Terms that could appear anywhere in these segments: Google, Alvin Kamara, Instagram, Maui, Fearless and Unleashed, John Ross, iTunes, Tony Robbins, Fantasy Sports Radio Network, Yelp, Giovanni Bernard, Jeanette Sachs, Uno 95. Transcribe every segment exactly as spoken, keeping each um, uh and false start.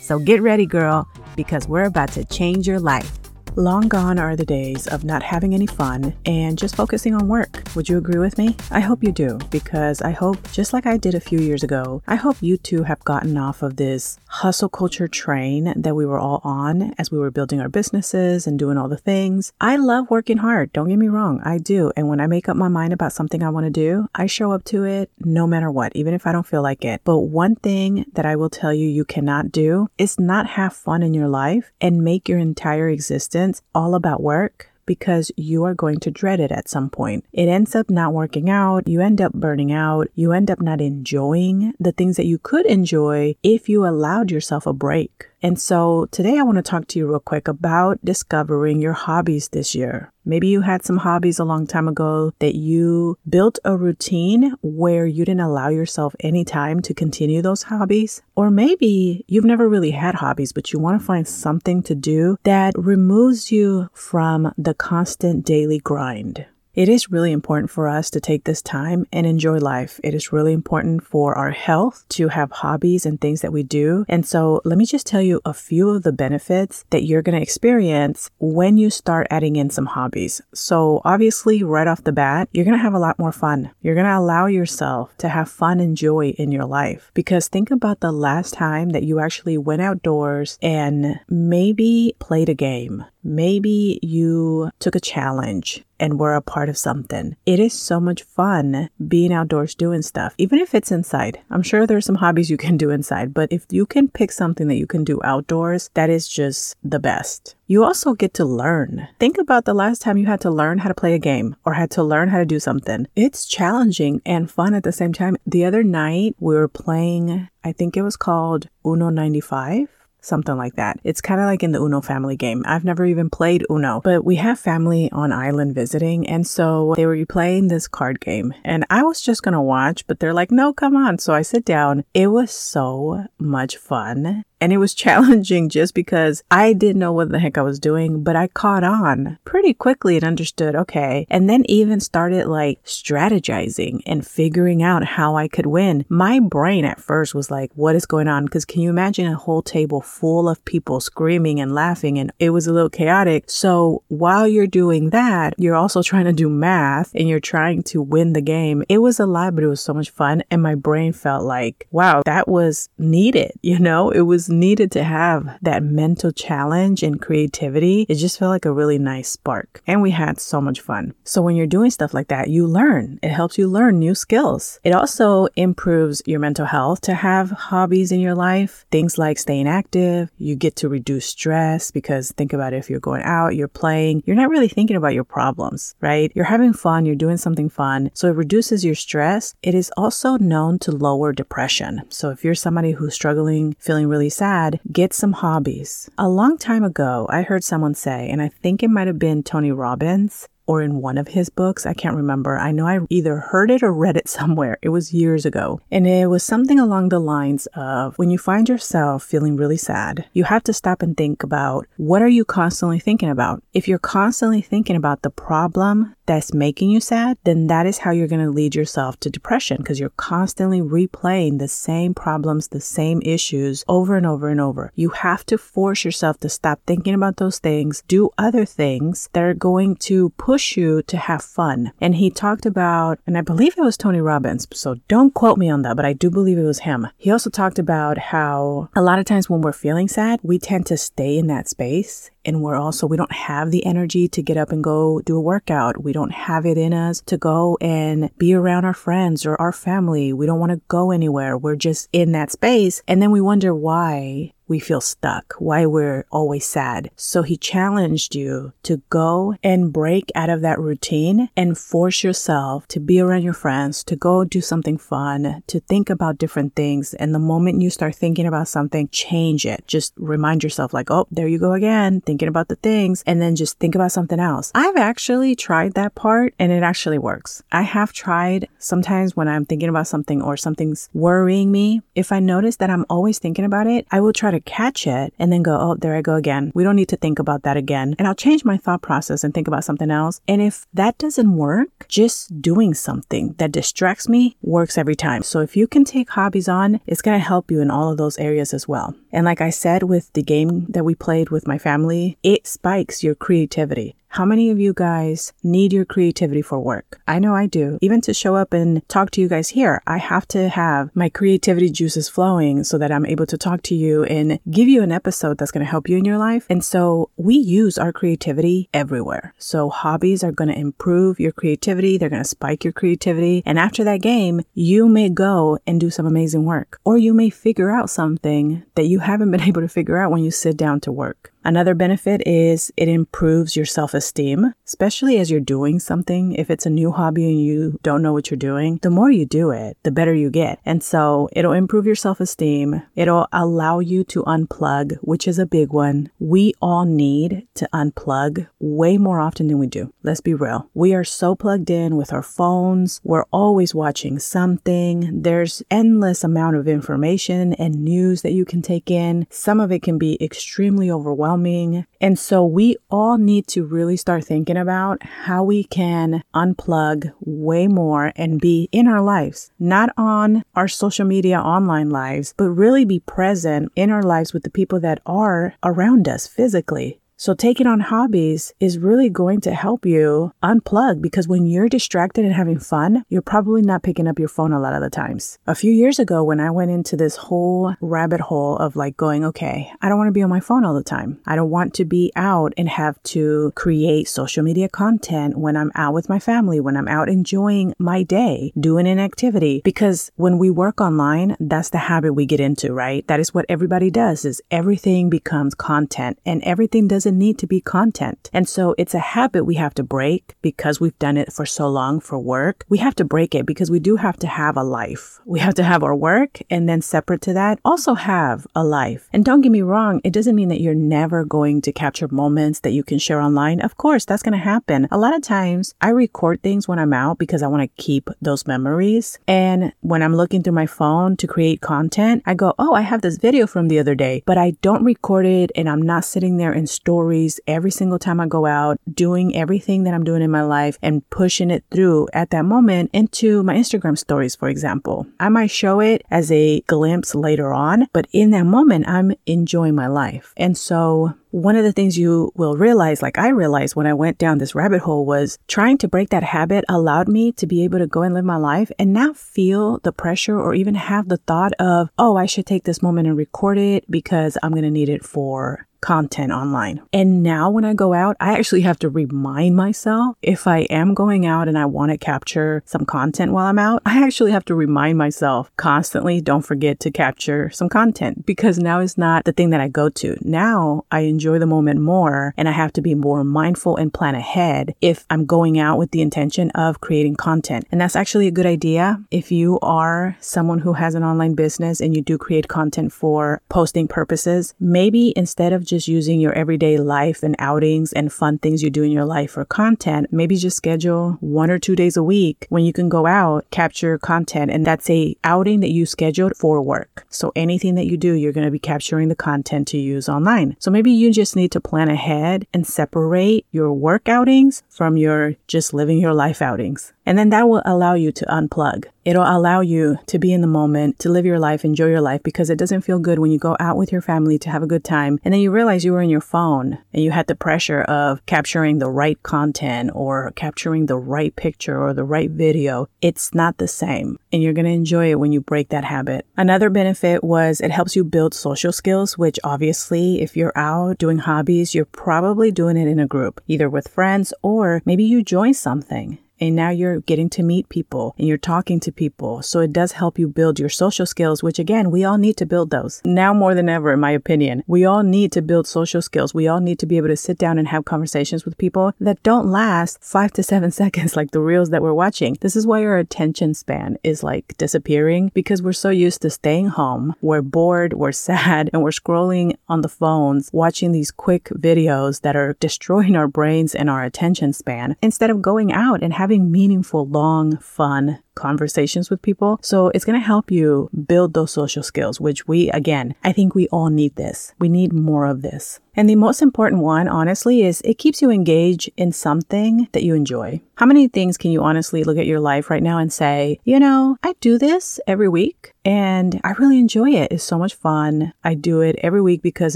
So get ready, girl, because we're about to change your life. Long gone are the days of not having any fun and just focusing on work. Would you agree with me? I hope you do, because I hope, just like I did a few years ago, I hope you too have gotten off of this hustle culture train that we were all on as we were building our businesses and doing all the things. I love working hard. Don't get me wrong. I do. And when I make up my mind about something I want to do, I show up to it no matter what, even if I don't feel like it. But one thing that I will tell you you cannot do is not have fun in your life and make your entire existence all about work, because you are going to dread it at some point. It ends up not working out. You end up burning out. You end up not enjoying the things that you could enjoy if you allowed yourself a break. And so today I want to talk to you real quick about discovering your hobbies this year. Maybe you had some hobbies a long time ago that you built a routine where you didn't allow yourself any time to continue those hobbies. Or maybe you've never really had hobbies, but you want to find something to do that removes you from the constant daily grind. It is really important for us to take this time and enjoy life. It is really important for our health to have hobbies and things that we do. And so let me just tell you a few of the benefits that you're going to experience when you start adding in some hobbies. So obviously, right off the bat, you're going to have a lot more fun. You're going to allow yourself to have fun and joy in your life. Because think about the last time that you actually went outdoors and maybe played a game. Maybe you took a challenge and were a part of something. It is so much fun being outdoors doing stuff, even if it's inside. I'm sure there's some hobbies you can do inside, but if you can pick something that you can do outdoors, that is just the best. You also get to learn. Think about the last time you had to learn how to play a game or had to learn how to do something. It's challenging and fun at the same time. The other night we were playing, I think it was called Uno ninety-five. Something like that. It's kind of like in the Uno family game. I've never even played Uno, but we have family on island visiting. And so they were playing this card game and I was just going to watch, but they're like, no, come on. So I sit down. It was so much fun. And it was challenging just because I didn't know what the heck I was doing, but I caught on pretty quickly and understood, okay, and then even started like strategizing and figuring out how I could win. My brain at first was like, what is going on? Because can you imagine a whole table full of people screaming and laughing, and it was a little chaotic. So while you're doing that, you're also trying to do math and you're trying to win the game. It was a lot, but it was so much fun. And my brain felt like, wow, that was needed. You know, it was needed to have that mental challenge and creativity. It just felt like a really nice spark. And we had so much fun. So when you're doing stuff like that, you learn. It helps you learn new skills. It also improves your mental health to have hobbies in your life. Things like staying active. You get to reduce stress, because think about it, if you're going out, you're playing, you're not really thinking about your problems, right? You're having fun. You're doing something fun. So it reduces your stress. It is also known to lower depression. So if you're somebody who's struggling, feeling really sad, get some hobbies. A long time ago, I heard someone say, and I think it might have been Tony Robbins, or in one of his books, I can't remember. I know I either heard it or read it somewhere. It was years ago. And it was something along the lines of, when you find yourself feeling really sad, you have to stop and think about, what are you constantly thinking about? If you're constantly thinking about the problem that's making you sad, then that is how you're going to lead yourself to depression, because you're constantly replaying the same problems, the same issues over and over and over. You have to force yourself to stop thinking about those things, do other things that are going to push you to have fun. And he talked about, and I believe it was Tony Robbins, so don't quote me on that, but I do believe it was him. He also talked about how a lot of times when we're feeling sad, we tend to stay in that space. And we're also, we don't have the energy to get up and go do a workout. We don't have it in us to go and be around our friends or our family. We don't want to go anywhere. We're just in that space. And then we wonder why we feel stuck, why we're always sad. So he challenged you to go and break out of that routine and force yourself to be around your friends, to go do something fun, to think about different things. And the moment you start thinking about something, change it. Just remind yourself like, oh, there you go again, thinking about the things, and then just think about something else. I've actually tried that part and it actually works. I have tried sometimes when I'm thinking about something or something's worrying me. If I notice that I'm always thinking about it, I will try to to catch it and then go, oh, there I go again. We don't need to think about that again. And I'll change my thought process and think about something else. And if that doesn't work, just doing something that distracts me works every time. So if you can take hobbies on, it's going to help you in all of those areas as well. And like I said, with the game that we played with my family, it spikes your creativity. How many of you guys need your creativity for work? I know I do. Even to show up and talk to you guys here, I have to have my creativity juices flowing so that I'm able to talk to you and give you an episode that's going to help you in your life. And so we use our creativity everywhere. So hobbies are going to improve your creativity. They're going to spike your creativity. And after that game, you may go and do some amazing work, or you may figure out something that you haven't been able to figure out when you sit down to work. Another benefit is it improves your self-esteem, especially as you're doing something. If it's a new hobby and you don't know what you're doing, the more you do it, the better you get. And so it'll improve your self-esteem. It'll allow you to unplug, which is a big one. We all need to unplug way more often than we do. Let's be real. We are so plugged in with our phones. We're always watching something. There's endless amount of information and news that you can take in. Some of it can be extremely overwhelming. And so we all need to really start thinking about how we can unplug way more and be in our lives, not on our social media online lives, but really be present in our lives with the people that are around us physically. So taking on hobbies is really going to help you unplug, because when you're distracted and having fun, you're probably not picking up your phone a lot of the times. A few years ago, when I went into this whole rabbit hole of like going, okay, I don't want to be on my phone all the time. I don't want to be out and have to create social media content when I'm out with my family, when I'm out enjoying my day, doing an activity. Because when we work online, that's the habit we get into, right? That is what everybody does, is everything becomes content, and everything does need to be content. And so it's a habit we have to break, because we've done it for so long for work. We have to break it because we do have to have a life. We have to have our work, and then separate to that, also have a life. And don't get me wrong, it doesn't mean that you're never going to capture moments that you can share online. Of course, that's going to happen. A lot of times I record things when I'm out because I want to keep those memories. And when I'm looking through my phone to create content, I go, oh, I have this video from the other day, but I don't record it, and I'm not sitting there in store stories every single time I go out, doing everything that I'm doing in my life and pushing it through at that moment into my Instagram stories, for example. I might show it as a glimpse later on, but in that moment, I'm enjoying my life. And so one of the things you will realize, like I realized when I went down this rabbit hole, was trying to break that habit allowed me to be able to go and live my life and not feel the pressure or even have the thought of, oh, I should take this moment and record it because I'm going to need it for content online. And now when I go out, I actually have to remind myself, if I am going out and I want to capture some content while I'm out, I actually have to remind myself constantly, don't forget to capture some content, because now it's not the thing that I go to. Now I enjoy the moment more, and I have to be more mindful and plan ahead if I'm going out with the intention of creating content. And that's actually a good idea if you are someone who has an online business and you do create content for posting purposes. Maybe instead of just using your everyday life and outings and fun things you do in your life for content, maybe just schedule one or two days a week when you can go out, capture content, and that's a outing that you scheduled for work. So anything that you do, you're going to be capturing the content to use online. So maybe you just need to plan ahead and separate your work outings from your just living your life outings. And then that will allow you to unplug. It'll allow you to be in the moment, to live your life, enjoy your life, because it doesn't feel good when you go out with your family to have a good time, and then you realize you were in your phone and you had the pressure of capturing the right content or capturing the right picture or the right video. It's not the same, and you're going to enjoy it when you break that habit. Another benefit was it helps you build social skills, which obviously if you're out doing hobbies, you're probably doing it in a group, either with friends or maybe you join something. And now you're getting to meet people and you're talking to people. So it does help you build your social skills, which again, we all need to build those now more than ever, in my opinion. We all need to build social skills. We all need to be able to sit down and have conversations with people that don't last five to seven seconds, like the reels that we're watching. This is why our attention span is like disappearing, because we're so used to staying home. We're bored, we're sad, and we're scrolling on the phones, watching these quick videos that are destroying our brains and our attention span instead of going out and having having meaningful, long, fun conversations with people. So it's going to help you build those social skills, which we, again, I think we all need this. We need more of this. And the most important one, honestly, is it keeps you engaged in something that you enjoy. How many things can you honestly look at your life right now and say, you know, I do this every week and I really enjoy it. It's so much fun. I do it every week because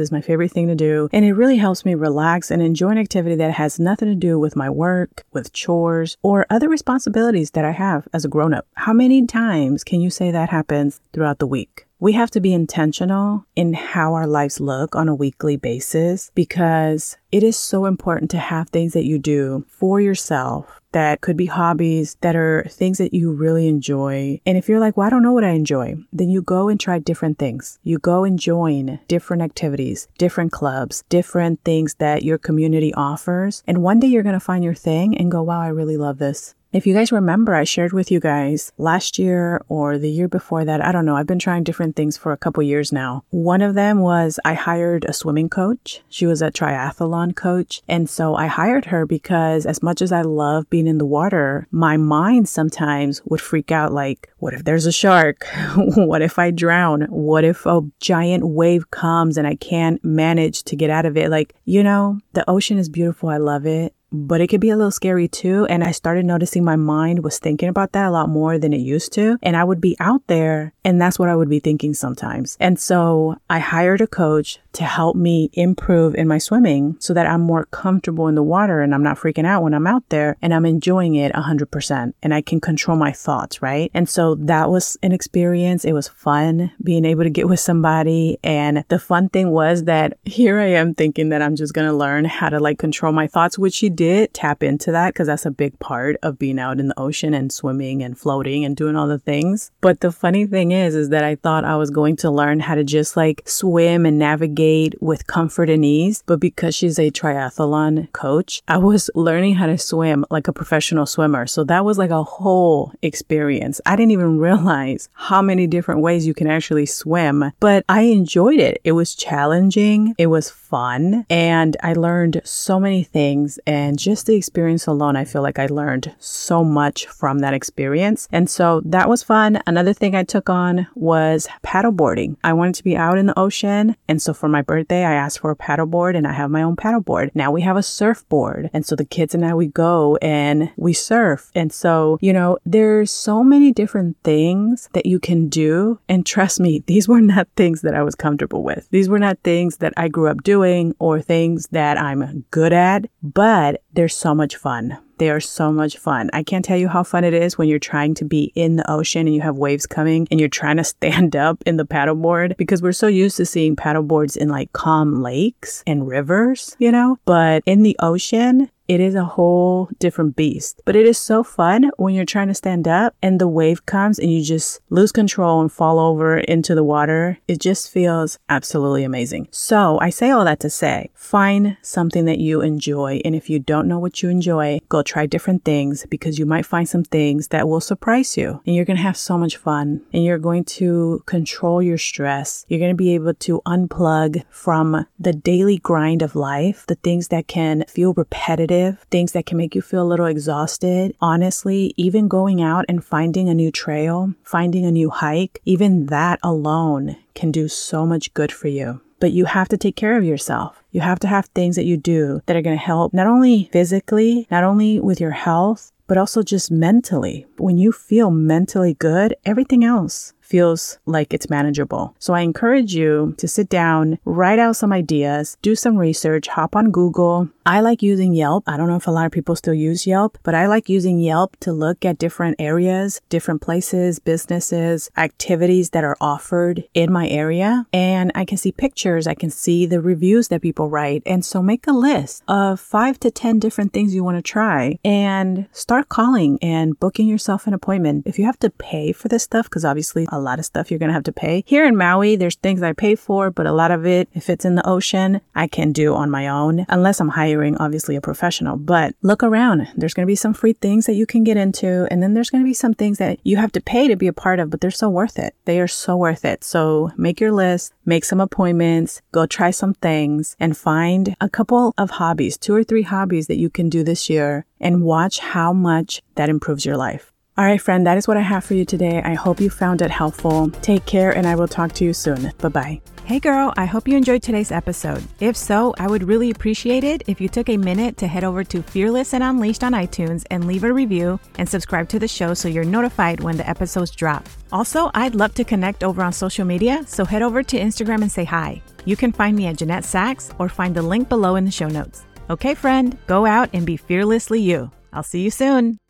it's my favorite thing to do. And it really helps me relax and enjoy an activity that has nothing to do with my work, with chores, or other responsibilities that I have as a grown-up. How many times can you say that happens throughout the week? We have to be intentional in how our lives look on a weekly basis, because it is so important to have things that you do for yourself that could be hobbies, that are things that you really enjoy. And if you're like, well, I don't know what I enjoy, then you go and try different things. You go and join different activities, different clubs, different things that your community offers. And one day you're going to find your thing and go, wow, I really love this. If you guys remember, I shared with you guys last year or the year before that, I don't know, I've been trying different things for a couple years now. One of them was I hired a swimming coach. She was a triathlon coach. And so I hired her because as much as I love being in the water, my mind sometimes would freak out like, what if there's a shark? What if I drown? What if a giant wave comes and I can't manage to get out of it? Like, you know, the ocean is beautiful. I love it. But it could be a little scary too. And I started noticing my mind was thinking about that a lot more than it used to. And I would be out there and that's what I would be thinking sometimes. And so I hired a coach to help me improve in my swimming so that I'm more comfortable in the water and I'm not freaking out when I'm out there and I'm enjoying it one hundred percent and I can control my thoughts, right? And so that was an experience. It was fun being able to get with somebody. And the fun thing was that here I am thinking that I'm just going to learn how to like control my thoughts, which she did. Did tap into that because that's a big part of being out in the ocean and swimming and floating and doing all the things. But the funny thing is, is that I thought I was going to learn how to just like swim and navigate with comfort and ease. But because she's a triathlon coach, I was learning how to swim like a professional swimmer. So that was like a whole experience. I didn't even realize how many different ways you can actually swim, but I enjoyed it. It was challenging. It was fun. And I learned so many things. And And just the experience alone, I feel like I learned so much from that experience. And so that was fun. Another thing I took on was paddleboarding. I wanted to be out in the ocean. And so for my birthday, I asked for a paddleboard and I have my own paddleboard. Now we have a surfboard. And so the kids and I, we go and we surf. And so, you know, there's so many different things that you can do. And trust me, these were not things that I was comfortable with. These were not things that I grew up doing or things that I'm good at, but they're so much fun. They are so much fun. I can't tell you how fun it is when you're trying to be in the ocean and you have waves coming and you're trying to stand up in the paddleboard, because we're so used to seeing paddleboards in like calm lakes and rivers, you know, but in the ocean, it is a whole different beast. But it is so fun when you're trying to stand up and the wave comes and you just lose control and fall over into the water. It just feels absolutely amazing. So I say all that to say, find something that you enjoy. And if you don't know what you enjoy, go try different things, because you might find some things that will surprise you. And you're going to have so much fun and you're going to control your stress. You're going to be able to unplug from the daily grind of life, the things that can feel repetitive, things that can make you feel a little exhausted. Honestly, even going out and finding a new trail, finding a new hike, even that alone can do so much good for you. But you have to take care of yourself. You have to have things that you do that are going to help not only physically, not only with your health, but also just mentally. When you feel mentally good, everything else feels like it's manageable. So I encourage you to sit down, write out some ideas, do some research, hop on Google. I like using Yelp. I don't know if a lot of people still use Yelp, but I like using Yelp to look at different areas, different places, businesses, activities that are offered in my area. And I can see pictures. I can see the reviews that people write. And so make a list of five to ten different things you want to try and start calling and booking yourself an appointment. If you have to pay for this stuff, because obviously a lot of stuff you're going to have to pay. Here in Maui, there's things I pay for, but a lot of it, if it's in the ocean, I can do on my own, unless I'm hiring, obviously, a professional. But look around. There's going to be some free things that you can get into, and then there's going to be some things that you have to pay to be a part of, but they're so worth it. They are so worth it. So make your list, make some appointments, go try some things, and find a couple of hobbies, two or three hobbies that you can do this year, and watch how much that improves your life. All right, friend, that is what I have for you today. I hope you found it helpful. Take care, and I will talk to you soon. Bye-bye. Hey girl, I hope you enjoyed today's episode. If so, I would really appreciate it if you took a minute to head over to Fearless and Unleashed on iTunes and leave a review and subscribe to the show so you're notified when the episodes drop. Also, I'd love to connect over on social media, so head over to Instagram and say hi. You can find me at Jeanette Sachs or find the link below in the show notes. Okay, friend, go out and be fearlessly you. I'll see you soon.